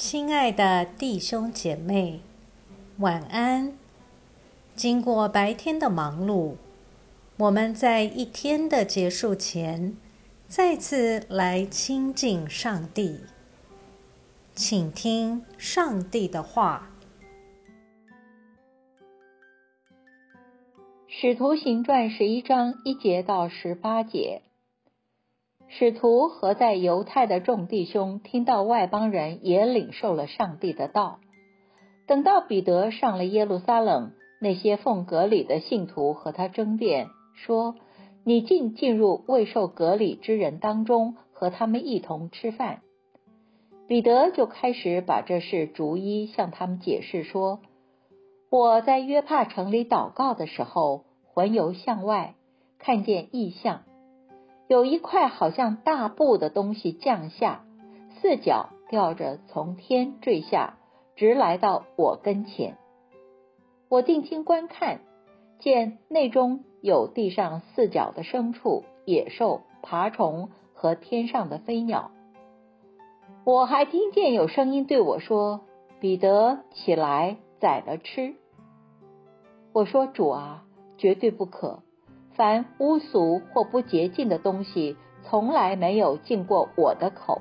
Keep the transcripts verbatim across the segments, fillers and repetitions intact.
亲爱的弟兄姐妹，晚安。经过白天的忙碌，我们在一天的结束前，再次来亲近上帝，请听上帝的话。使徒行传十一章一节到十八节。使徒和在犹太的众弟兄听到外邦人也领受了上帝的道。等到彼得上了耶路撒冷，那些奉隔礼的信徒和他争辩，说：你竟进入未受隔礼之人当中，和他们一同吃饭。彼得就开始把这事逐一向他们解释，说：我在约帕城里祷告的时候，魂游向外，看见异象，有一块好像大布的东西降下，四角吊着从天坠下，直来到我跟前。我定睛观看，见内中有地上四角的牲畜、野兽、爬虫和天上的飞鸟。我还听见有声音对我说：彼得，起来，宰了吃。我说：主啊，绝对不可，凡污俗或不洁净的东西，从来没有进过我的口。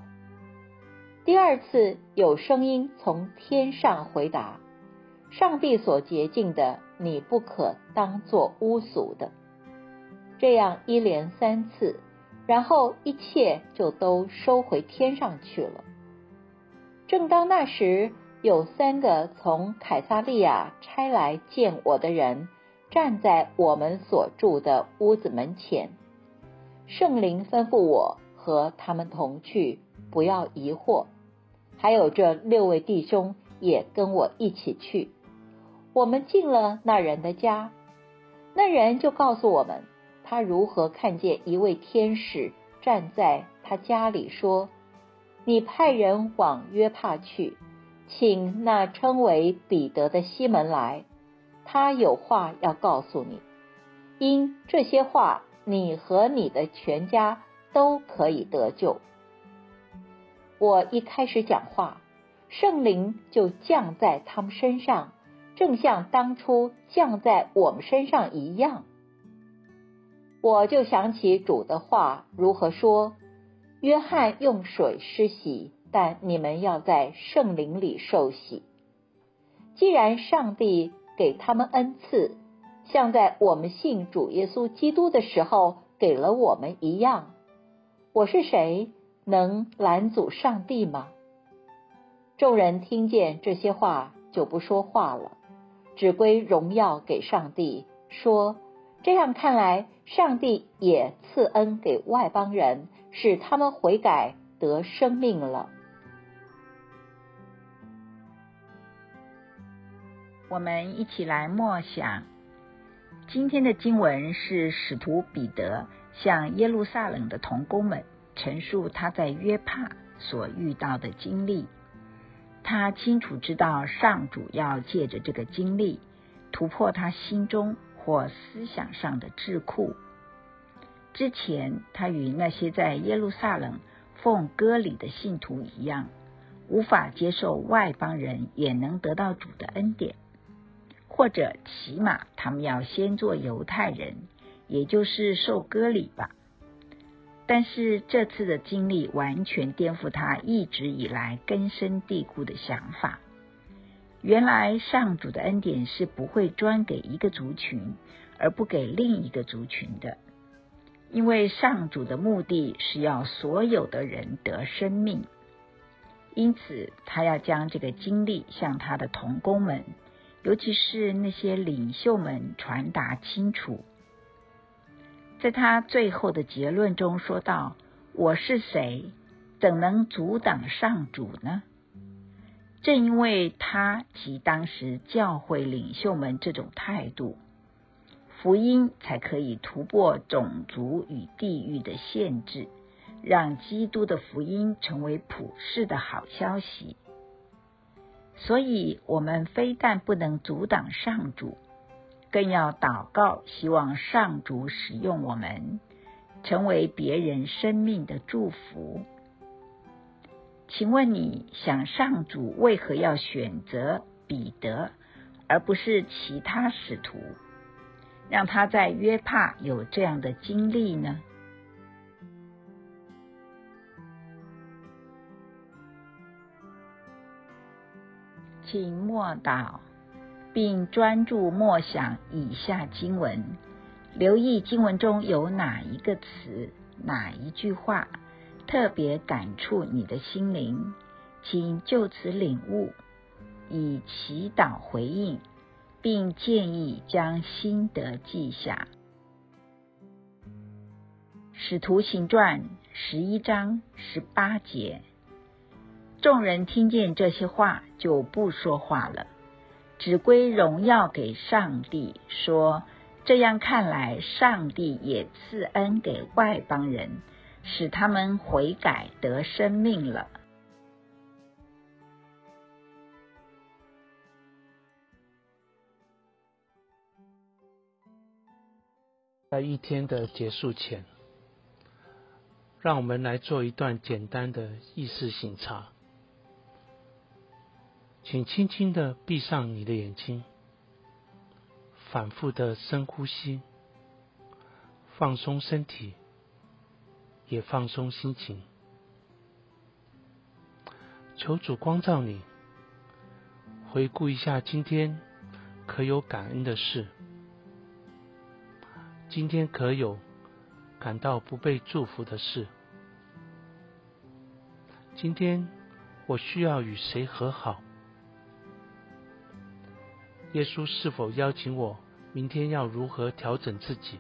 第二次有声音从天上回答：上帝所洁净的，你不可当作污俗的。这样一连三次，然后一切就都收回天上去了。正当那时，有三个从凯撒利亚差来见我的人，站在我们所住的屋子门前，圣灵吩咐我和他们同去，不要疑惑。还有这六位弟兄也跟我一起去。我们进了那人的家，那人就告诉我们，他如何看见一位天使站在他家里，说：你派人往约帕去，请那称为彼得的西门来，他有话要告诉你，因这些话，你和你的全家都可以得救。我一开始讲话，圣灵就降在他们身上，正像当初降在我们身上一样。我就想起主的话，如何说：约翰用水施洗，但你们要在圣灵里受洗。既然上帝给他们恩赐，像在我们信主耶稣基督的时候给了我们一样，我是谁，能拦阻上帝吗？众人听见这些话，就不说话了，只归荣耀给上帝，说：这样看来，上帝也赐恩给外邦人，使他们悔改得生命了。我们一起来默想，今天的经文是使徒彼得向耶路撒冷的同工们陈述他在约帕所遇到的经历。他清楚知道上主要借着这个经历突破他心中或思想上的桎梏。之前他与那些在耶路撒冷奉割礼的信徒一样，无法接受外邦人也能得到主的恩典，或者起码他们要先做犹太人，也就是受割礼吧。但是这次的经历完全颠覆他一直以来根深蒂固的想法。原来上主的恩典是不会专给一个族群，而不给另一个族群的，因为上主的目的是要所有的人得生命。因此，他要将这个经历向他的同工们，尤其是那些领袖们传达清楚。在他最后的结论中说到：我是谁，怎能阻挡上主呢？正因为他及当时教会领袖们这种态度，福音才可以突破种族与地域的限制，让基督的福音成为普世的好消息。所以我们非但不能阻挡上主，更要祷告，希望上主使用我们，成为别人生命的祝福。请问你想上主为何要选择彼得而不是其他使徒，让他在约帕有这样的经历呢？请默祷并专注默想以下经文，留意经文中有哪一个词、哪一句话特别感触你的心灵，请就此领悟，以祈祷回应，并建议将心得记下。使徒行传十一章十八节，众人听见这些话，就不说话了，只归荣耀给上帝，说：这样看来，上帝也赐恩给外邦人，使他们悔改得生命了。在一天的结束前，让我们来做一段简单的意识省察。请轻轻的闭上你的眼睛，反复的深呼吸，放松身体，也放松心情。求主光照你，回顾一下今天可有感恩的事，今天可有感到不被祝福的事，今天我需要与谁和好？耶稣是否邀请我明天要如何调整自己？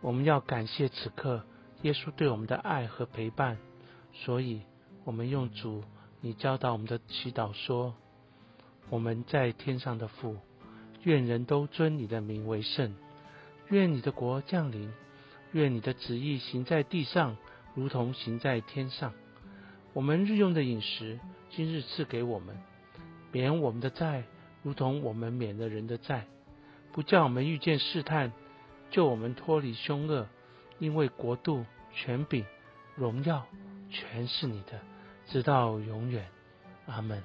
我们要感谢此刻耶稣对我们的爱和陪伴，所以我们用主你教导我们的祈祷说：我们在天上的父，愿人都尊你的名为圣，愿你的国降临，愿你的旨意行在地上，如同行在天上。我们日用的饮食，今日赐给我们，免我们的债，如同我们免了人的债，不叫我们遇见试探，救我们脱离凶恶，因为国度、权柄、荣耀，全是你的，直到永远。阿们。